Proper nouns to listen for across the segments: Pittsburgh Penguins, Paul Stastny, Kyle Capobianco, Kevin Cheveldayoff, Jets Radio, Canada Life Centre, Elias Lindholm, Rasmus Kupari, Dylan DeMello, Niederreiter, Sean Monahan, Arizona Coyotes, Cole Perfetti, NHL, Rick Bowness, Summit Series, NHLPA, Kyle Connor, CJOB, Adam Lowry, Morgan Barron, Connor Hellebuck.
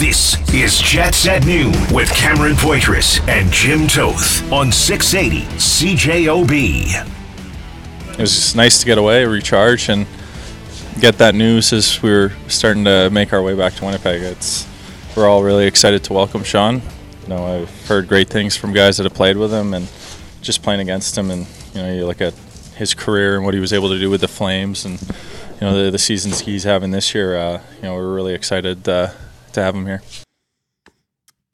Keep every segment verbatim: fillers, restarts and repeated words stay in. This is Jets at Noon with Cameron Poitras and Jim Toth on six eighty C J O B. It was just nice to get away, recharge, and get that news as we were starting to make our way back to Winnipeg. It's we're all really excited to welcome Sean. You know, I've heard great things from guys that have played with him and just playing against him. And you know, you look at his career and what he was able to do with the Flames, and you know, the, the seasons he's having this year. Uh, you know, we're really excited uh, to have him here.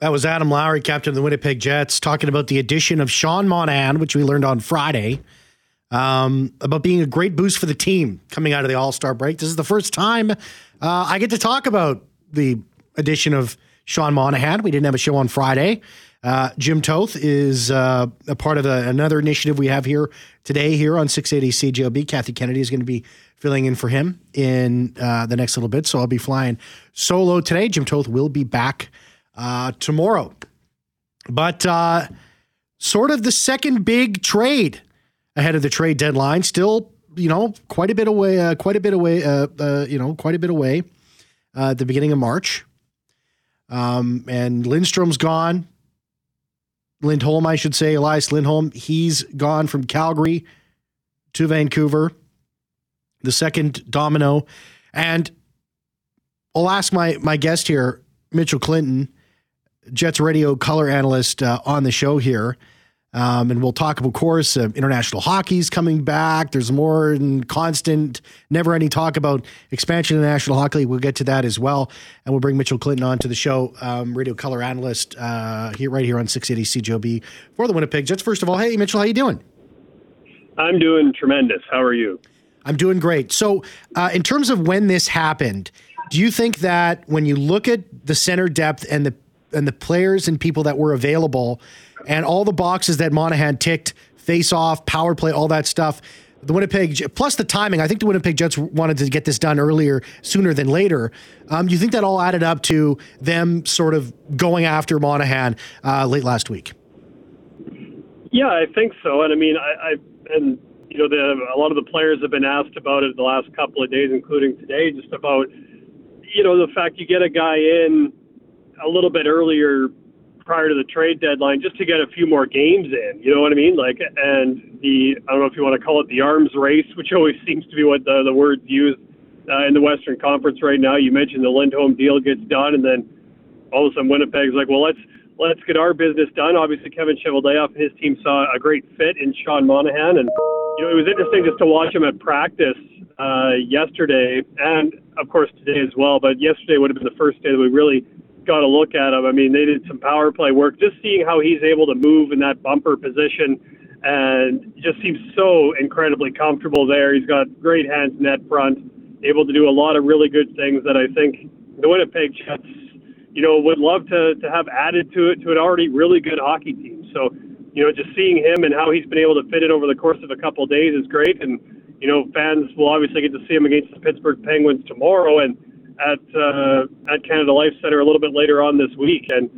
That was Adam Lowry, captain of the Winnipeg Jets, talking about the addition of Sean Monahan, which we learned on Friday, um, about being a great boost for the team coming out of the All-Star break. This is the first time uh, I get to talk about the edition of Sean Monahan. We didn't have a show on Friday. Uh, Jim Toth is uh, a part of a, another initiative we have here today here on six eighty C J O B. Kathy Kennedy is going to be filling in for him in uh, the next little bit, so I'll be flying solo today. Jim Toth will be back uh, tomorrow. But uh, sort of the second big trade ahead of the trade deadline. Still, you know, quite a bit away. Uh, quite a bit away. Uh, uh, you know, quite a bit away. Uh, at the beginning of March. Um, and Lindstrom's gone. Lindholm, I should say, Elias Lindholm, he's gone from Calgary to Vancouver, the second domino. And I'll ask my, my guest here, Mitchell Clinton, Jets Radio color analyst uh, on the show here. Um, and we'll talk, of course, uh, international hockey's coming back. There's more and constant, never-ending talk about expansion in the National Hockey League. We'll get to that as well. And we'll bring Mitchell Clinton on to the show, um, radio color analyst uh, here, right here on six eighty C J O B for the Winnipeg Jets. First of all, hey, Mitchell, how you doing? I'm doing tremendous. How are you? I'm doing great. So uh, in terms of when this happened, do you think that when you look at the center depth and the and the players and people that were available – and all the boxes that Monahan ticked, face-off, power play, all that stuff, the Winnipeg, plus the timing, I think the Winnipeg Jets wanted to get this done earlier, sooner than later. Um, you think that all added up to them sort of going after Monahan uh, late last week? Yeah, I think so. And I mean, I, I and you know, the, a lot of the players have been asked about it the last couple of days, including today, just about, you know, the fact you get a guy in a little bit earlier prior to the trade deadline just to get a few more games in, you know what I mean? Like, and the, I don't know if you want to call it the arms race, which always seems to be what the, the word's used uh, in the Western Conference right now. You mentioned the Lindholm deal gets done, and then all of a sudden Winnipeg's like, well, let's let's get our business done. Obviously, Kevin Cheveldayoff and his team saw a great fit in Sean Monahan, and you know, it was interesting just to watch him at practice uh, yesterday, and of course today as well, but yesterday would have been the first day that we really got to look at him. I mean, they did some power play work, just seeing how he's able to move in that bumper position, and just seems so incredibly comfortable there. He's got great hands net front, able to do a lot of really good things that I think the Winnipeg Jets, you know, would love to, to have added to it, to an already really good hockey team. So, you know, just seeing him and how he's been able to fit it over the course of a couple of days is great. And, you know, fans will obviously get to see him against the Pittsburgh Penguins tomorrow, and at uh, at Canada Life Centre a little bit later on this week. And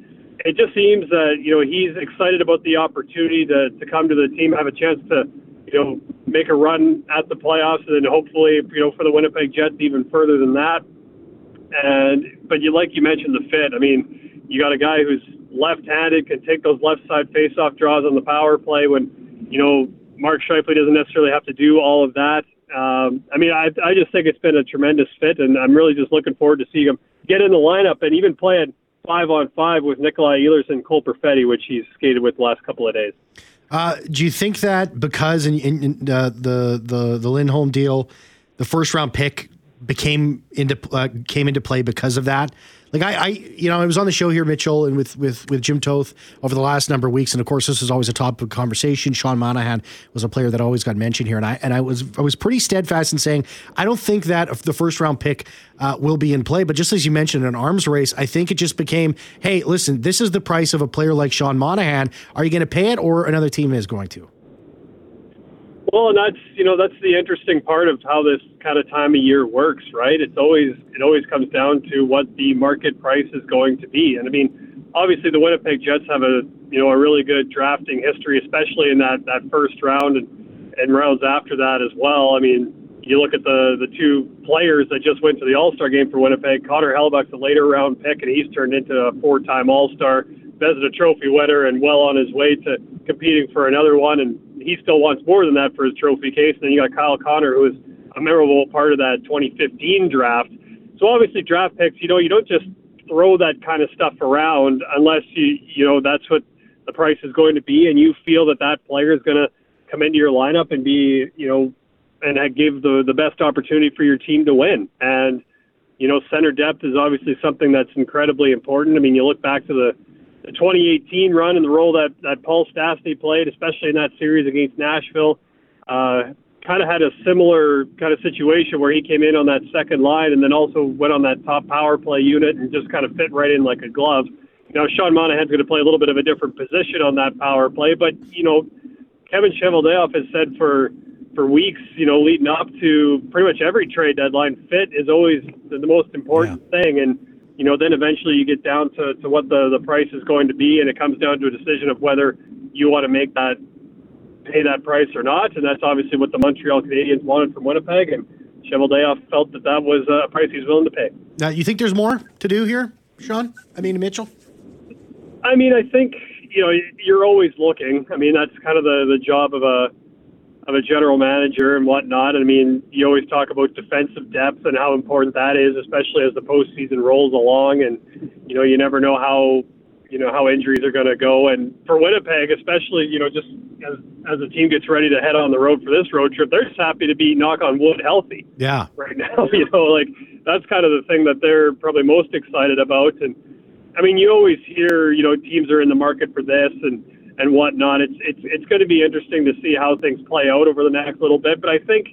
it just seems that, you know, he's excited about the opportunity to, to come to the team, have a chance to, you know, make a run at the playoffs, and then hopefully, you know, for the Winnipeg Jets even further than that. And but you like you mentioned the fit. I mean, you got a guy who's left-handed, can take those left-side face-off draws on the power play when, you know, Mark Scheifele doesn't necessarily have to do all of that. Um, I mean, I, I just think it's been a tremendous fit, and I'm really just looking forward to seeing him get in the lineup and even playing five on five with Nikolaj Ehlers and Cole Perfetti, which he's skated with the last couple of days. Uh, do you think that because in, in uh, the the the Lindholm deal, the first round pick became into uh, came into play because of that? Like I, I, you know, I was on the show here, Mitchell, and with, with, with Jim Toth over the last number of weeks, and of course, this was always a topic of conversation. Sean Monahan was a player that always got mentioned here, and I and I was I was pretty steadfast in saying I don't think that the first round pick uh, will be in play. But just as you mentioned, an arms race, I think it just became, hey, listen, this is the price of a player like Sean Monahan. Are you going to pay it, or another team is going to? Well, and that's, you know, that's the interesting part of how this kind of time of year works, right? It's always, it always comes down to what the market price is going to be. And I mean, obviously the Winnipeg Jets have a, you know, a really good drafting history, especially in that, that first round and, and rounds after that as well. I mean, you look at the, the two players that just went to the All-Star game for Winnipeg. Connor Hellebuyck's a later round pick, and he's turned into a four-time All-Star, Vezina Trophy winner, and well on his way to competing for another one. And he still wants more than that for his trophy case. And then you got Kyle Connor, who is a memorable part of that twenty fifteen draft. So obviously draft picks, you know, you don't just throw that kind of stuff around unless you, you know, that's what the price is going to be, and you feel that that player is going to come into your lineup and be, you know, and give the, the best opportunity for your team to win. And, you know, center depth is obviously something that's incredibly important. I mean, you look back to the, the twenty eighteen run and the role that, that Paul Stastny played, especially in that series against Nashville, uh, kind of had a similar kind of situation where he came in on that second line and then also went on that top power play unit and just kind of fit right in like a glove. Now, Sean Monahan's going to play a little bit of a different position on that power play, but, you know, Kevin Cheveldayoff has said for for weeks, you know, leading up to pretty much every trade deadline, fit is always the, the most important yeah. thing. And, you know, then eventually you get down to, to what the, the price is going to be, and it comes down to a decision of whether you want to make that, pay that price or not. And that's obviously what the Montreal Canadiens wanted from Winnipeg, and Cheveldayoff felt that that was a price he's willing to pay. Now, you think there's more to do here, Sean? I mean, Mitchell? I mean, I think... You know, you're always looking. I mean, that's kind of the, the job of a of a general manager and whatnot. I mean, you always talk about defensive depth and how important that is, especially as the postseason rolls along. And you know, you never know how you know how injuries are going to go. And for Winnipeg, especially, you know, just as as the team gets ready to head on the road for this road trip, they're just happy to be, knock on wood, healthy. Yeah. Right now, you know, like that's kind of the thing that they're probably most excited about. And I mean, you always hear, you know, teams are in the market for this and, and whatnot. It's it's it's going to be interesting to see how things play out over the next little bit. But I think,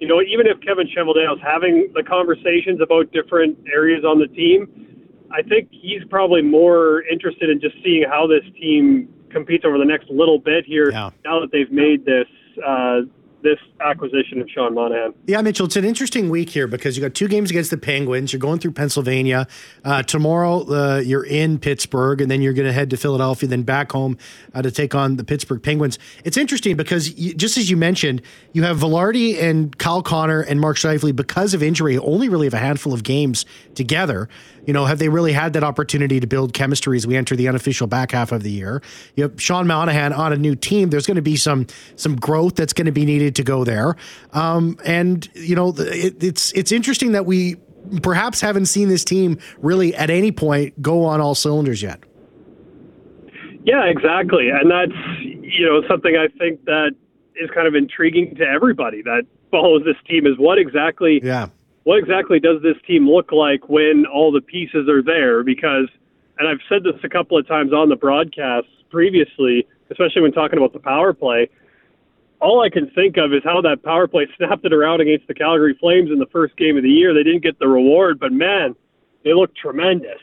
you know, even if Kevin Cheveldayoff is having the conversations about different areas on the team, I think he's probably more interested in just seeing how this team competes over the next little bit here yeah. now that they've made this uh, this acquisition of Sean Monahan. Yeah, Mitchell, it's an interesting week here because you got two games against the Penguins. You're going through Pennsylvania. Uh, tomorrow, uh, you're in Pittsburgh, and then you're going to head to Philadelphia, then back home uh, to take on the Pittsburgh Penguins. It's interesting because, you, just as you mentioned, you have Vilardi and Kyle Connor and Mark Scheifele, because of injury, only really have a handful of games together. You know, have they really had that opportunity to build chemistry as we enter the unofficial back half of the year? You have Sean Monahan on a new team. There's going to be some some growth that's going to be needed to go there. Um, and, you know, it, it's it's interesting that we perhaps haven't seen this team really at any point go on all cylinders yet. Yeah, exactly. And that's, you know, something I think that is kind of intriguing to everybody that follows this team is what exactly, yeah. what exactly does this team look like when all the pieces are there? Because, and I've said this a couple of times on the broadcast previously, especially when talking about the power play, all I can think of is how that power play snapped it around against the Calgary Flames in the first game of the year. They didn't get the reward, but, man, they looked tremendous.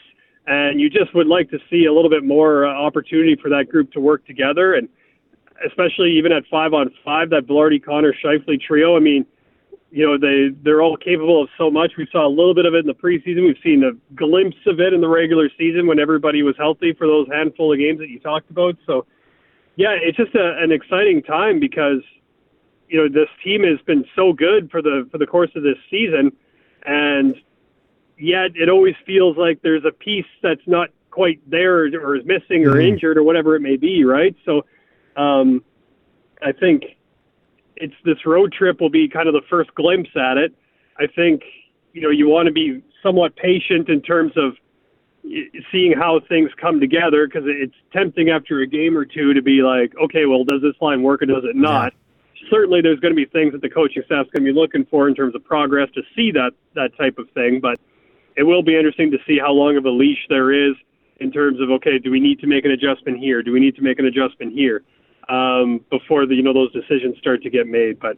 And you just would like to see a little bit more uh, opportunity for that group to work together, and especially even at five-on-five, that Vilardi, Connor, Scheifele trio. I mean, you know, they, they're all capable of so much. We saw a little bit of it in the preseason. We've seen a glimpse of it in the regular season when everybody was healthy for those handful of games that you talked about. So, yeah, it's just a, an exciting time because, you know, this team has been so good for the for the course of this season, and yet it always feels like there's a piece that's not quite there or is missing or injured or whatever it may be, right? So um, I think it's this road trip will be kind of the first glimpse at it. I think, you know, you want to be somewhat patient in terms of seeing how things come together, because it's tempting after a game or two to be like, okay, well, does this line work or does it not? Yeah. Certainly there's going to be things that the coaching staff's going to be looking for in terms of progress to see that, that type of thing, but it will be interesting to see how long of a leash there is in terms of, okay, do we need to make an adjustment here? Do we need to make an adjustment here? Um, before the, you know, those decisions start to get made. But,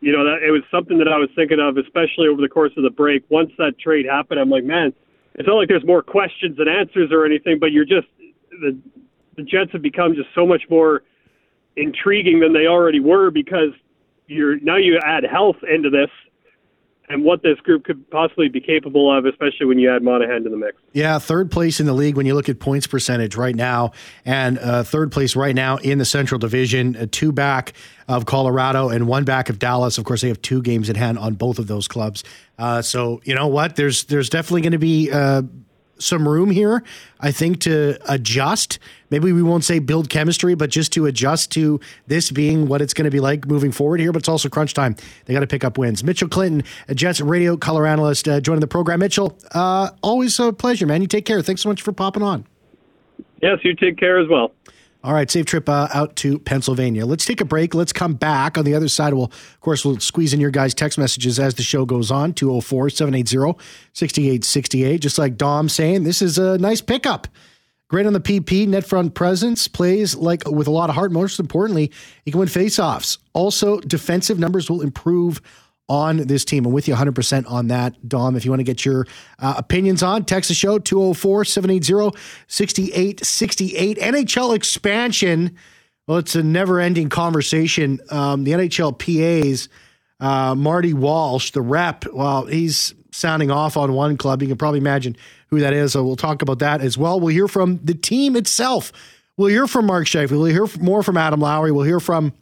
you know, that, it was something that I was thinking of, especially over the course of the break. Once that trade happened, I'm like, man, it's not like there's more questions than answers or anything, but you're just the, the Jets have become just so much more intriguing than they already were, because you're now you add health into this, and what this group could possibly be capable of, especially when you add Monahan to the mix. Yeah, third place in the league when you look at points percentage right now, and uh, third place right now in the Central Division, uh, two back of Colorado and one back of Dallas. Of course, they have two games at hand on both of those clubs. Uh, so, you know what? There's there's definitely going to be uh, some room here, I think, to adjust. Maybe we won't say build chemistry, but just to adjust to this being what it's going to be like moving forward here. But it's also crunch time. They got to pick up wins. Mitchell Clinton, a Jets radio color analyst, uh, joining the program. Mitchell, uh, always a pleasure, man. You take care. Thanks so much for popping on. Yes, you take care as well. All right, safe trip uh, out to Pennsylvania. Let's take a break. Let's come back. On the other side, we'll, of course, we'll squeeze in your guys' text messages as the show goes on, two oh four, seven eight zero, six eight six eight. Just like Dom saying, this is a nice pickup. Great on the P P, net front presence, plays like with a lot of heart. Most importantly, he can win faceoffs. Also, defensive numbers will improve on this team. I'm with you one hundred percent on that, Dom. If you want to get your uh, opinions on, text the show, two oh four, seven eight zero, six eight six eight. N H L expansion, well, it's a never-ending conversation. Um, the N H L P A's, uh, Marty Walsh, the rep, well, he's sounding off on one club. You can probably imagine who that is, so we'll talk about that as well. We'll hear from the team itself. We'll hear from Mark Scheifele. We'll hear more from Adam Lowry. We'll hear from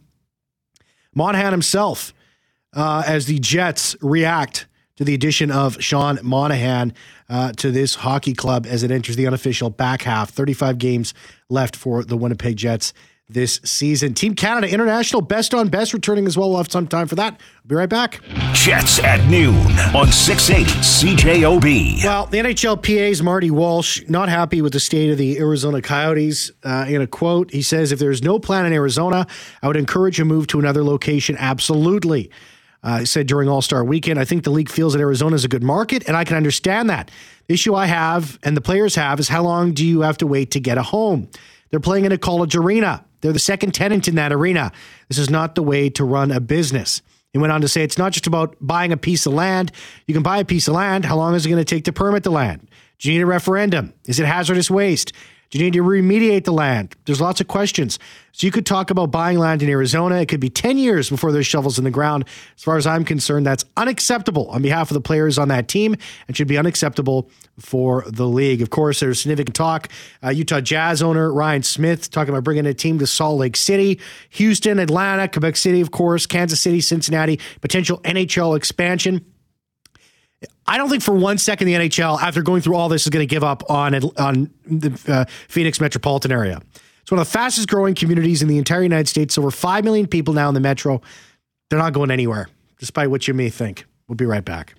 Monahan himself. Uh, as the Jets react to the addition of Sean Monahan uh, to this hockey club as it enters the unofficial back half. thirty-five games left for the Winnipeg Jets this season. Team Canada International, best on best, returning as well. We'll have some time for that. We'll be right back. Jets at noon on six eighty C J O B. Well, the N H L P A's Marty Walsh, not happy with the state of the Arizona Coyotes. Uh, in a quote, he says, "If there's no plan in Arizona, I would encourage a move to another location. Absolutely." Uh, I said during All-Star Weekend, "I think the league feels that Arizona is a good market, and I can understand that. The issue I have, and the players have, is how long do you have to wait to get a home? They're playing in a college arena. They're the second tenant in that arena. This is not the way to run a business." He went on to say, "It's not just about buying a piece of land. You can buy a piece of land. How long is it going to take to permit the land? Do you need a referendum? Is it hazardous waste? Do you need to remediate the land? There's lots of questions." So you could talk about buying land in Arizona. It could be ten years before there's shovels in the ground. As far as I'm concerned, that's unacceptable on behalf of the players on that team and should be unacceptable for the league. Of course, there's significant talk. Uh, Utah Jazz owner Ryan Smith talking about bringing a team to Salt Lake City, Houston, Atlanta, Quebec City, of course, Kansas City, Cincinnati, potential N H L expansion. I don't think for one second the N H L, after going through all this, is going to give up on on the uh, Phoenix metropolitan area. It's one of the fastest growing communities in the entire United States. Over five million people now in the metro. They're not going anywhere, despite what you may think. We'll be right back.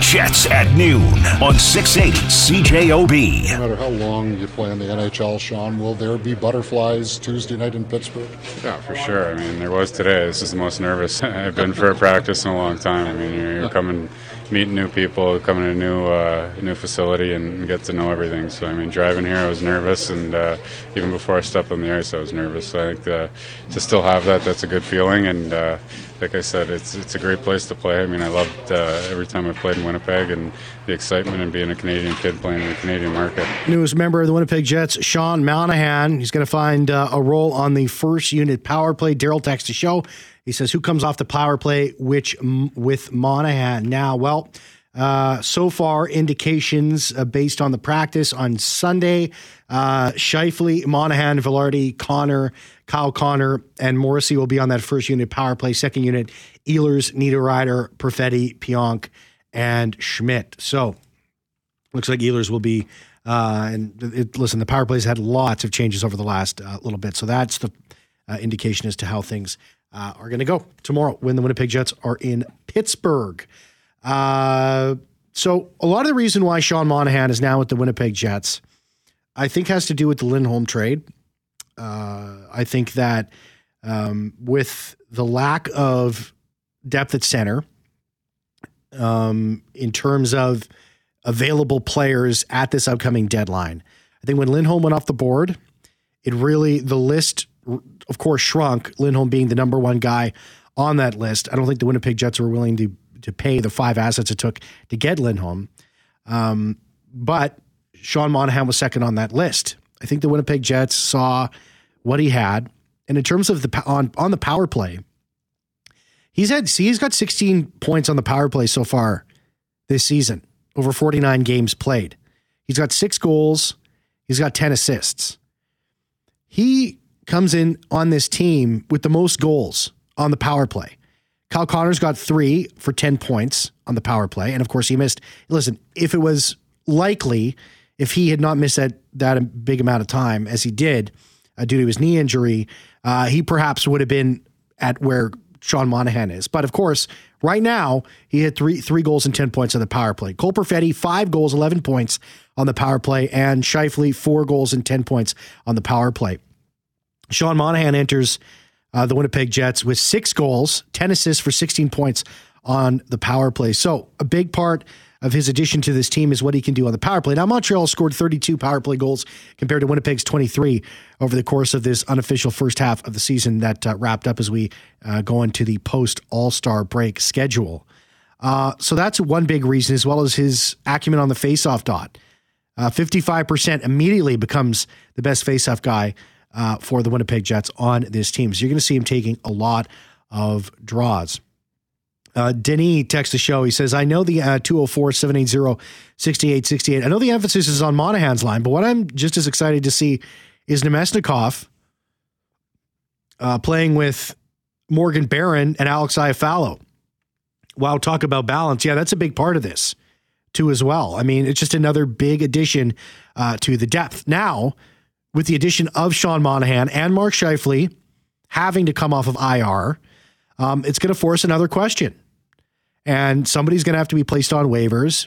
Jets at noon on six eighty C J O B. No matter how long you play in the N H L, Sean, will there be butterflies Tuesday night in Pittsburgh? Yeah, for sure. I mean, there was today. This is the most nervous I've been for a practice in a long time. I mean, you're coming, meeting new people, coming to a new, uh, new facility and get to know everything. So, I mean, driving here, I was nervous. And uh, even before I stepped on the ice, I was nervous. So I think the, to still have that, that's a good feeling. And uh, like I said, it's it's a great place to play. I mean, I loved uh, every time I played in Winnipeg. And the excitement and being a Canadian kid playing in the Canadian market. Newest member of the Winnipeg Jets, Sean Monahan. He's going to find uh, a role on the first unit power play. Daryl texts the show. He says, "Who comes off the power play? Which m- with Monahan now?" Well, uh, so far indications uh, based on the practice on Sunday: uh, Scheifele, Monahan, Velarde, Connor, Kyle Connor, and Morrissey will be on that first unit power play. Second unit: Ehlers, Niederreiter, Perfetti, Pionk, and Schmidt. So looks like Ehlers will be, uh, and it, listen, the power plays had lots of changes over the last uh, little bit. So that's the uh, indication as to how things uh, are going to go tomorrow when the Winnipeg Jets are in Pittsburgh. Uh, so a lot of the reason why Sean Monahan is now with the Winnipeg Jets, I think, has to do with the Lindholm trade. Uh, I think that um, with the lack of depth at center, Um, in terms of available players at this upcoming deadline. I think when Lindholm went off the board, it really, the list, of course, shrunk, Lindholm being the number one guy on that list. I don't think the Winnipeg Jets were willing to to pay the five assets it took to get Lindholm. Um, but Sean Monahan was second on that list. I think the Winnipeg Jets saw what he had. And in terms of the on, on the power play, He's had, see, he's got sixteen points on the power play so far this season, over forty-nine games played. He's got six goals. He's got ten assists. He comes in on this team with the most goals on the power play. Kyle Connor's got three for ten points on the power play. And of course he missed. Listen, if it was likely, if he had not missed that, that big amount of time as he did uh, due to his knee injury, uh, he perhaps would have been at where Sean Monahan is. But of course, right now, he had three three goals and ten points on the power play. Cole Perfetti, five goals, eleven points on the power play. And Scheifele, four goals and ten points on the power play. Sean Monahan enters uh, the Winnipeg Jets with six goals, ten assists for sixteen points on the power play. So a big part of his addition to this team is what he can do on the power play. Now, Montreal scored thirty-two power play goals compared to Winnipeg's twenty-three over the course of this unofficial first half of the season that uh, wrapped up as we uh, go into the post-All-Star break schedule. Uh, so that's one big reason, as well as his acumen on the faceoff dot. Uh, fifty-five percent immediately becomes the best faceoff guy uh, for the Winnipeg Jets on this team. So you're going to see him taking a lot of draws. Uh, Denis texts the show. He says, I know the uh, two oh four, seven eighty, sixty-eight sixty-eight. I know the emphasis is on Monahan's line, but what I'm just as excited to see is Namestnikov uh, playing with Morgan Barron and Alex Iafallo. Wow, talk about balance. Yeah, that's a big part of this too as well. I mean, it's just another big addition uh, to the depth. Now, with the addition of Sean Monahan and Mark Scheifele having to come off of I R, um, it's going to force another question. And somebody's going to have to be placed on waivers.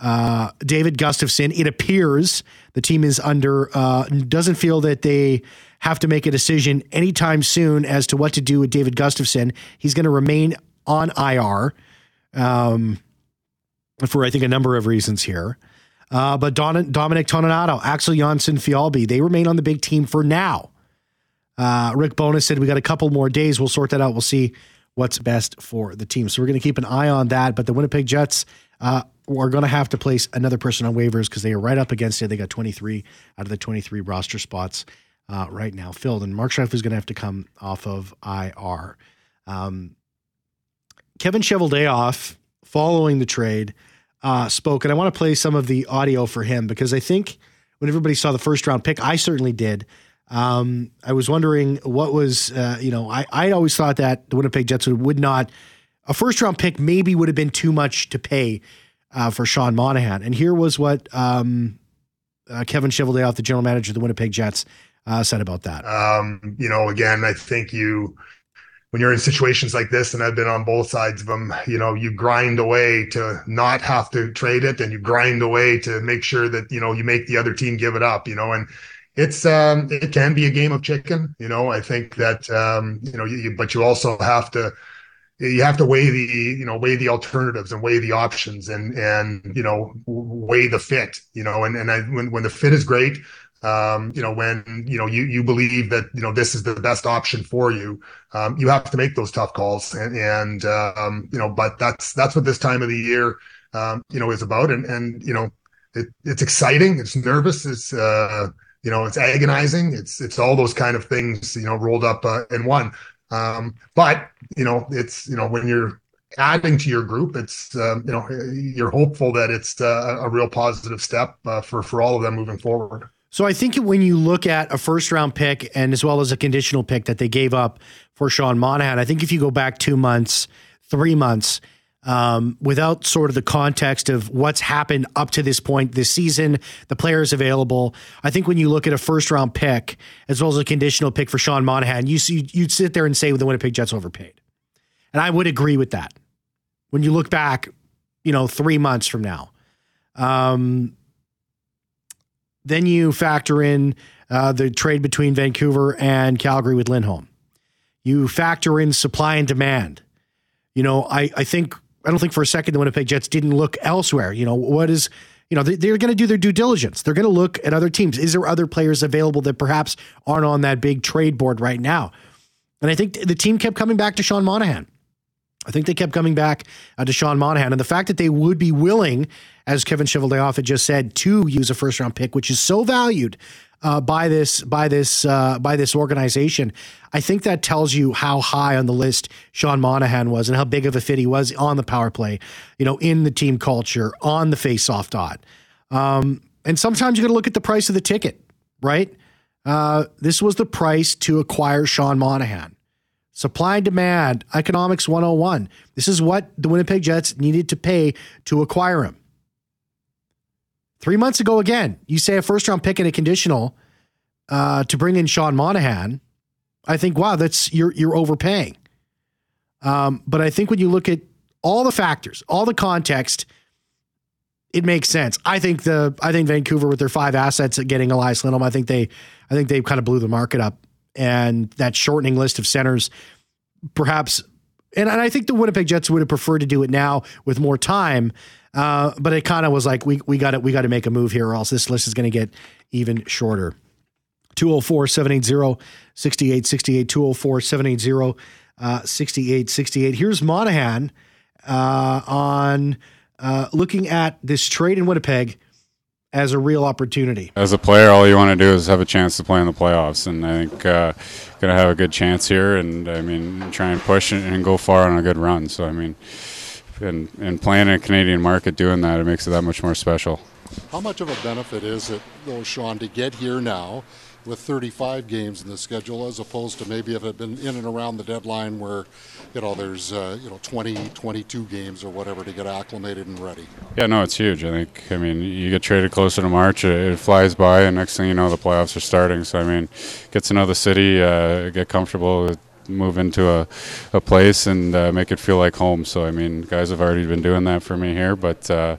Uh, David Gustafson, it appears the team is under, uh, doesn't feel that they have to make a decision anytime soon as to what to do with David Gustafson. He's going to remain on I R um, for, I think, a number of reasons here. Uh, but Don- Dominic Toninato, Axel Janssen, Fialbi, they remain on the big team for now. Uh, Rick Bowness said, we got a couple more days. We'll sort that out. We'll see what's best for the team. So we're going to keep an eye on that. But the Winnipeg Jets uh, are going to have to place another person on waivers because they are right up against it. They got twenty-three out of the twenty-three roster spots uh, right now filled. And Mark Scheifele is going to have to come off of I R. Um, Kevin Cheveldayoff, following the trade, uh, spoke. And I want to play some of the audio for him because I think when everybody saw the first round pick, I certainly did. Um, I was wondering what was, uh, you know, I, I always thought that the Winnipeg Jets would, would not, a first round pick maybe would have been too much to pay, uh, for Sean Monahan. And here was what, um, uh, Kevin Cheveldayoff, the general manager of the Winnipeg Jets, uh, said about that. Um, you know, again, I think you, when you're in situations like this, and I've been on both sides of them, you know, you grind away to not have to trade it, and you grind away to make sure that, you know, you make the other team give it up, you know, and It's um, it can be a game of chicken, you know. I think that um, you know, you, you, but you also have to you have to weigh the you know weigh the alternatives and weigh the options and and you know weigh the fit, you know. And and I, when when the fit is great, um, you know, when you know you you believe that you know this is the best option for you, um, you have to make those tough calls. And and um, you know, but that's that's what this time of the year, um, you know, is about. And and you know, it, it's exciting. It's nervous. It's uh. You know, it's agonizing. It's it's all those kind of things, you know, rolled up uh, in one. Um, but, you know, it's, you know, when you're adding to your group, it's, uh, you know, you're hopeful that it's uh, a real positive step uh, for, for all of them moving forward. So I think when you look at a first round pick and as well as a conditional pick that they gave up for Sean Monahan, I think if you go back two months, three months, Um, without sort of the context of what's happened up to this point this season, the players available. I think when you look at a first round pick as well as a conditional pick for Sean Monahan, you see, you'd sit there and say the Winnipeg Jets overpaid. And I would agree with that. When you look back, you know, three months from now, um, then you factor in uh, the trade between Vancouver and Calgary with Lindholm. You factor in supply and demand. You know, I, I think, I don't think for a second the Winnipeg Jets didn't look elsewhere. You know, what is, you know, they, they're going to do their due diligence. They're going to look at other teams. Is there other players available that perhaps aren't on that big trade board right now? And I think the team kept coming back to Sean Monahan. I think they kept coming back uh, to Sean Monahan. And the fact that they would be willing, as Kevin Cheveldayoff had just said, to use a first round pick, which is so valued uh, by this by this uh, by this organization. I think that tells you how high on the list Sean Monahan was and how big of a fit he was on the power play, you know, in the team culture, on the face-off dot. Um, and sometimes you got to look at the price of the ticket, right? Uh, this was the price to acquire Sean Monahan. Supply and demand, economics one oh one. This is what the Winnipeg Jets needed to pay to acquire him. Three months ago, again, you say a first-round pick and a conditional uh, to bring in Sean Monahan. I think, wow, that's you're you're overpaying. Um, but I think when you look at all the factors, all the context, it makes sense. I think the I think Vancouver with their five assets at getting Elias Lindholm, I think they I think they kind of blew the market up. And that shortening list of centers, perhaps, and, and I think the Winnipeg Jets would have preferred to do it now with more time, uh, but it kind of was like, we we got to we got to make a move here, or else this list is going to get even shorter. two oh four, seven eight zero, six eight six eight, two oh four, seven eight zero, six eight six eight. Here's Monahan uh, on uh, looking at this trade in Winnipeg as a real opportunity. As a player, all you want to do is have a chance to play in the playoffs, and I think uh, going to have a good chance here, and I mean, try and push and, and go far on a good run. So I mean, and and playing in a Canadian market, doing that, it makes it that much more special. How much of a benefit is it, though, Sean, to get here now with thirty-five games in the schedule, as opposed to maybe if it had been in and around the deadline where, you know, there's, uh, you know, twenty, twenty-two games or whatever to get acclimated and ready? Yeah, no, it's huge. I think, I mean, you get traded closer to March, it, it flies by, and next thing you know, the playoffs are starting. So, I mean, get to know the city, uh, get comfortable, move into a, a place, and uh, make it feel like home. So, I mean, guys have already been doing that for me here, but uh,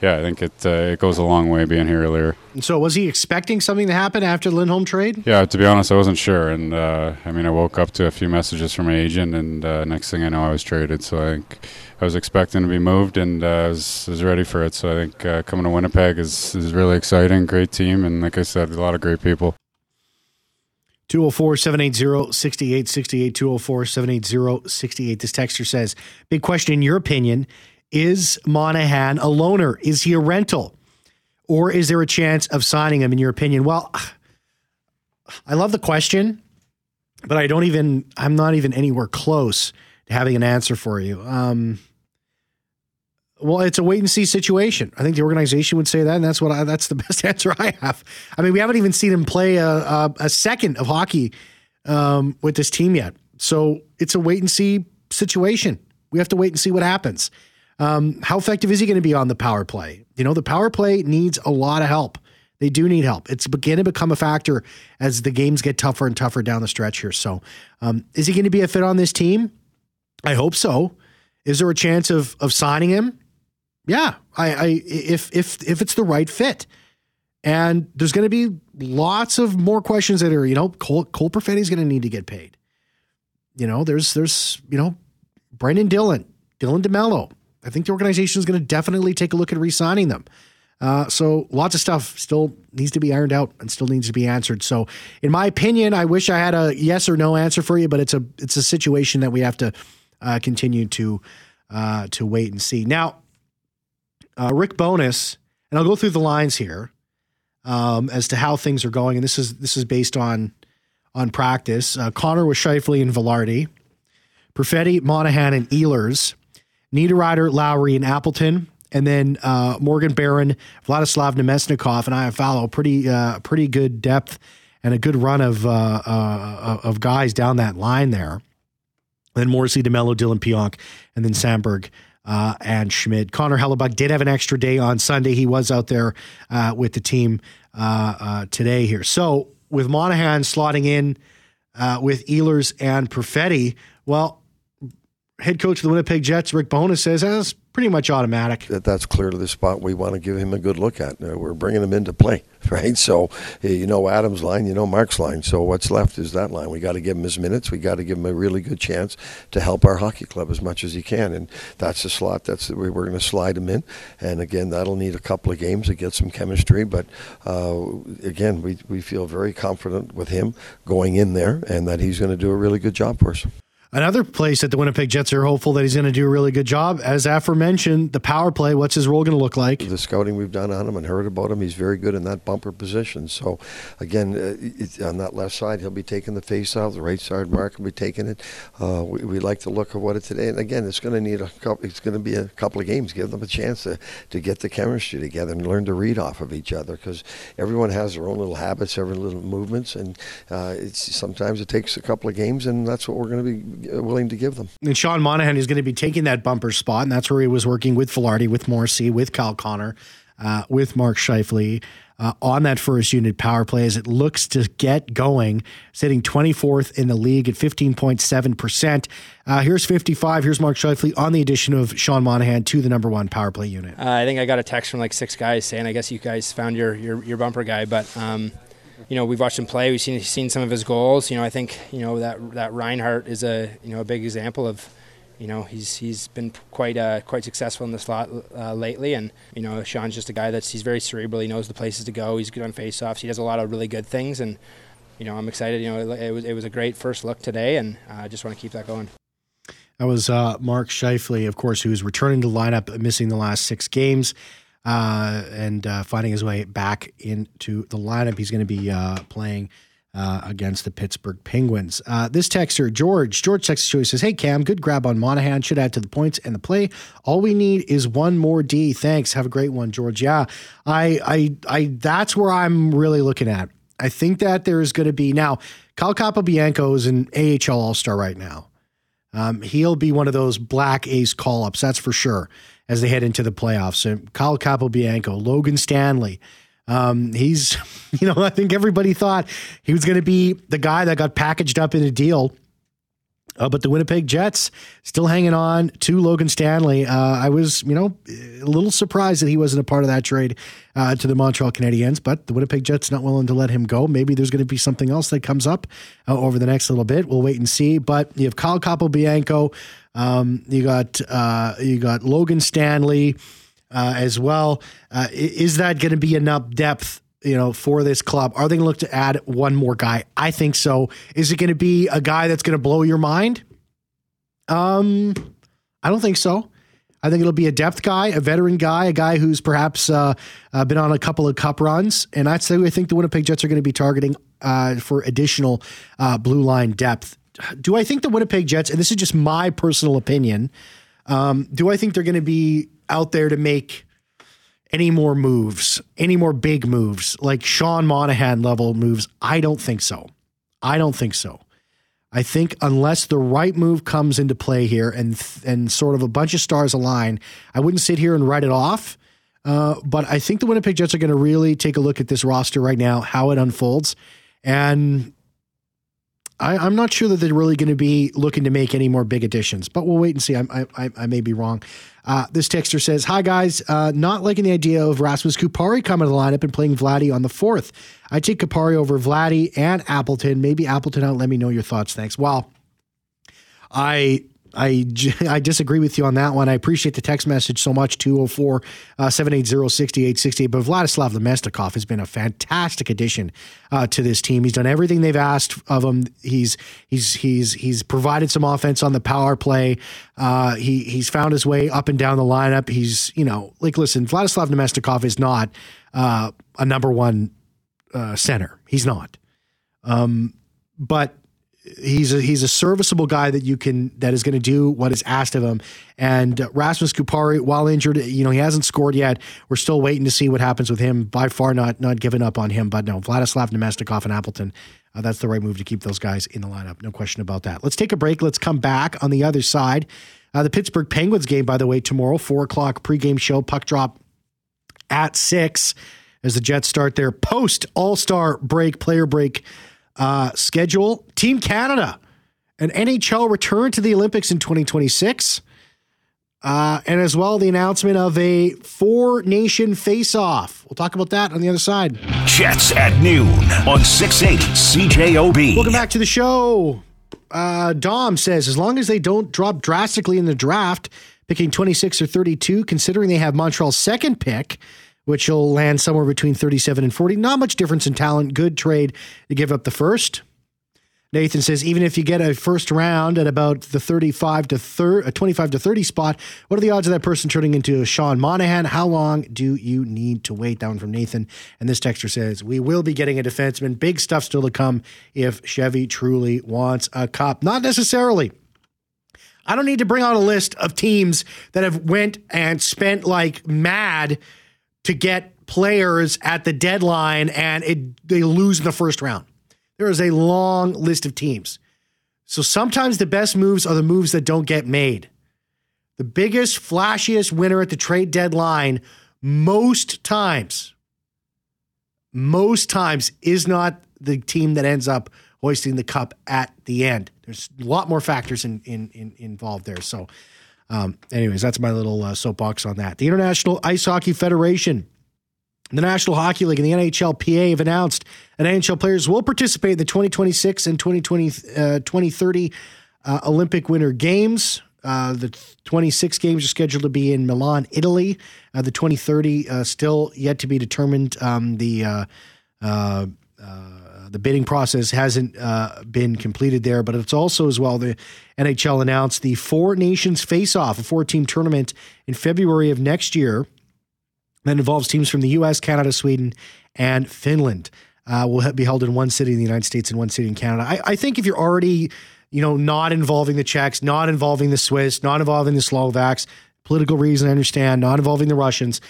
yeah, I think it uh, it goes a long way being here earlier. And so was he expecting something to happen after the Lindholm trade? Yeah, to be honest, I wasn't sure. And uh, I mean, I woke up to a few messages from my agent, and uh, next thing I know, I was traded. So I think I was expecting to be moved, and uh, I was, was ready for it. So I think uh, coming to Winnipeg is, is really exciting, great team. And like I said, a lot of great people. two oh four, seven eight zero, six eight six eight, two oh four, seven eight zero, six eight. This texter says, big question in your opinion, is Monahan a loaner? Is he a rental? Or is there a chance of signing him in your opinion? Well, I love the question, but I don't even, I'm not even anywhere close to having an answer for you. Um, well, it's a wait and see situation. I think the organization would say that, and that's what I, that's the best answer I have. I mean, we haven't even seen him play a, a, a second of hockey um, with this team yet. So it's a wait and see situation. We have to wait and see what happens. Um, how effective is he going to be on the power play? You know, the power play needs a lot of help. They do need help. It's going to become a factor as the games get tougher and tougher down the stretch here. So um, is he going to be a fit on this team? I hope so. Is there a chance of of signing him? Yeah, I, I if if if it's the right fit. And there's going to be lots of more questions that are, you know, Cole, Cole Perfetti is going to need to get paid. You know, there's, there's you know, Brendan Dillon, Dylan DeMello. I think the organization is going to definitely take a look at re-signing them. Uh, so lots of stuff still needs to be ironed out and still needs to be answered. So in my opinion, I wish I had a yes or no answer for you, but it's a it's a situation that we have to uh, continue to uh, to wait and see. Now, Uh, Rick Bowness, and I'll go through the lines here um, as to how things are going. And this is this is based on on practice. Uh, Connor with Scheifele and Velarde, Perfetti, Monahan, and Ehlers, Niederreiter, Lowry, and Appleton, and then uh, Morgan Barron, Vladislav Namestnikov, and Iafallo. Pretty uh, pretty good depth and a good run of uh, uh, of guys down that line there. And then Morrissey, DeMello, Dylan, Pionk, and then Sandberg. Uh, and Schmidt. Connor Hellebuck did have an extra day on Sunday. He was out there uh, with the team uh, uh, today here. So with Monahan slotting in uh, with Ehlers and Perfetti, well, head coach of the Winnipeg Jets, Rick Bowness, says that's eh, pretty much automatic. That That's clearly the spot we want to give him a good look at. Uh, we're bringing him into play, right? So you know Adam's line, you know Mark's line. So what's left is that line. We got to give him his minutes. We got to give him a really good chance to help our hockey club as much as he can. And that's the slot that's we're going to slide him in. And again, that'll need a couple of games to get some chemistry. But uh, again, we we feel very confident with him going in there, and that he's going to do a really good job for us. Another place that the Winnipeg Jets are hopeful that he's going to do a really good job, as aforementioned, the power play, what's his role going to look like? The scouting we've done on him and heard about him, he's very good in that bumper position. So, again, uh, it, on that left side, he'll be taking the face off. The right side, Mark will be taking it. Uh, we, we like the look of what it today. And, again, it's going to need a couple, it's going to be a couple of games. Give them a chance to, to get the chemistry together and learn to read off of each other, because everyone has their own little habits, every little movements, and uh, it's sometimes it takes a couple of games, and that's what we're going to be willing to give them. And Sean Monahan is going to be taking that bumper spot, and that's where he was working with Vilardi, with Morrissey, with Kyle Connor, uh, with Mark Scheifele uh, on that first unit power play as it looks to get going, sitting twenty-fourth in the league at fifteen point seven percent. Uh, here's fifty-five. Here's Mark Scheifele on the addition of Sean Monahan to the number one power play unit. Uh, I think I got a text from like six guys saying, I guess you guys found your, your, your bumper guy, but um you know, we've watched him play. We've seen seen some of his goals. You know, I think, you know, that that Reinhardt is a, you know, a big example of, you know, he's he's been quite uh, quite successful in the slot uh, lately. And, you know, Sean's just a guy that's, he's very cerebral. He knows the places to go. He's good on faceoffs. He does a lot of really good things. And, you know, I'm excited. You know, it, it was it was a great first look today, and I uh, just want to keep that going. That was uh, Mark Scheifele, of course, who's returning to the lineup, missing the last six games. Uh, and uh, finding his way back into the lineup. He's going to be uh, playing uh, against the Pittsburgh Penguins. Uh, this texter, George. George texts to us, says, hey, Cam, good grab on Monahan. Should add to the points and the play. All we need is one more D. Thanks. Have a great one, George. Yeah, I, I, I that's where I'm really looking at. I think that there is going to be... Now, Kyle Capobianco is an A H L All-Star right now. Um, he'll be one of those black ace call-ups, that's for sure, as they head into the playoffs. And Kyle Capobianco, Logan Stanley, um, he's, you know, I think everybody thought he was going to be the guy that got packaged up in a deal. Uh, but the Winnipeg Jets still hanging on to Logan Stanley. Uh, I was, you know, a little surprised that he wasn't a part of that trade uh, to the Montreal Canadiens, but the Winnipeg Jets not willing to let him go. Maybe there's going to be something else that comes up uh, over the next little bit. We'll wait and see. But you have Kyle Capobianco. Um, you got uh, you got Logan Stanley uh, as well. Uh, is that going to be enough depth, you know, for this club? Are they going to look to add one more guy? I think so. Is it going to be a guy that's going to blow your mind? Um, I don't think so. I think it'll be a depth guy, a veteran guy, a guy who's perhaps uh, uh, been on a couple of cup runs. And that's who I think the Winnipeg Jets are going to be targeting uh, for additional uh, blue line depth. Do I think the Winnipeg Jets, and this is just my personal opinion, um, do I think they're going to be out there to make any more moves, any more big moves, like Sean Monahan level moves? I don't think so. I don't think so. I think unless the right move comes into play here and and sort of a bunch of stars align, I wouldn't sit here and write it off. Uh, but I think the Winnipeg Jets are going to really take a look at this roster right now, how it unfolds. And I, I'm not sure that they're really going to be looking to make any more big additions, but we'll wait and see. I, I, I may be wrong. Uh, this texter says, hi, guys. Uh, not liking the idea of Rasmus Kupari coming to the lineup and playing Vladdy on the fourth. I take Kupari over Vladdy and Appleton. Maybe Appleton out. Let me know your thoughts. Thanks. Well, I... I, I disagree with you on that one. I appreciate the text message so much, two oh four, seven eight zero, six eight six eight. But Vladislav Namestnikov has been a fantastic addition uh, to this team. He's done everything they've asked of him. He's he's he's he's provided some offense on the power play. Uh, he he's found his way up and down the lineup. He's, you know, like, listen, Vladislav Namestnikov is not uh, a number one uh, center. He's not. Um, but... He's a, he's a serviceable guy that you can, that is going to do what is asked of him. And uh, Rasmus Kupari, while injured, you know, he hasn't scored yet. We're still waiting to see what happens with him. By far, not not giving up on him. But no, Vladislav Namestnikov and Appleton, uh, that's the right move to keep those guys in the lineup. No question about that. Let's take a break. Let's come back on the other side. Uh, the Pittsburgh Penguins game, by the way, tomorrow, four o'clock pregame show, puck drop at six as the Jets start their post All-Star break, player break. Uh, schedule. Team Canada, an N H L return to the Olympics in twenty twenty-six, uh, and as well the announcement of a four-nation face-off. We'll talk about that on the other side. Jets at noon on six eighty C J O B. Welcome back to the show. Uh, Dom says, as long as they don't drop drastically in the draft, picking twenty-six or thirty-two, considering they have Montreal's second pick, which will land somewhere between thirty-seven and forty. Not much difference in talent. Good trade to give up the first. Nathan says, even if you get a first round at about the thirty-five to thirty, twenty-five to thirty spot, what are the odds of that person turning into Sean Monahan? How long do you need to wait? That one from Nathan. And this texter says, we will be getting a defenseman. Big stuff still to come if Chevy truly wants a cup. Not necessarily. I don't need to bring out a list of teams that have went and spent like mad to get players at the deadline and it, they lose in the first round. There is a long list of teams. So sometimes the best moves are the moves that don't get made. The biggest, flashiest winner at the trade deadline most times, most times is not the team that ends up hoisting the cup at the end. There's a lot more factors in, in, in involved there. So um, anyways, that's my little uh, soapbox on that. The International Ice Hockey Federation, the National Hockey League, and the N H L P A have announced that N H L players will participate in the twenty twenty-six and twenty thirty uh, Olympic Winter Games. Uh, the twenty-six games are scheduled to be in Milan, Italy. Uh, the twenty thirty uh, still yet to be determined. Um, the uh, uh, uh, the bidding process hasn't uh, been completed there, but it's also as well the N H L announced the Four Nations Face-Off, a four-team tournament in February of next year. That involves teams from the U S, Canada, Sweden, and Finland. Uh, will be held in one city in the United States and one city in Canada. I, I think if you're already, you know, not involving the Czechs, not involving the Swiss, not involving the Slovaks, political reason I understand, not involving the Russians,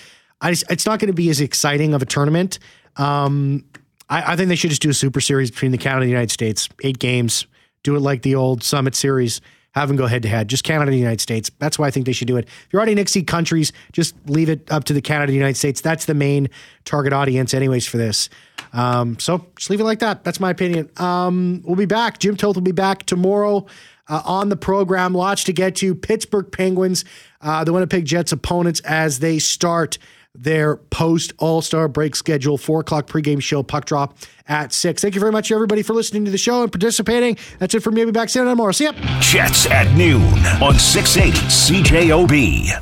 I just, it's not going to be as exciting of a tournament. Um, I, I think they should just do a super series between the Canada and the United States, eight games. Do it like the old Summit Series. Have them go head-to-head. Just Canada and the United States. That's why I think they should do it. If you're already N I C S I countries, just leave it up to the Canada and the United States. That's the main target audience anyways for this. Um, so just leave it like that. That's my opinion. Um, we'll be back. Jim Toth will be back tomorrow uh, on the program. Lots to get to. Pittsburgh Penguins, uh, the Winnipeg Jets opponents as they start their post-All-Star break schedule. four o'clock pregame show, puck drop at six. Thank you very much, everybody, for listening to the show and participating. That's it for me. I'll be back Saturday tomorrow. See ya. Jets at noon on six eighty C J O B.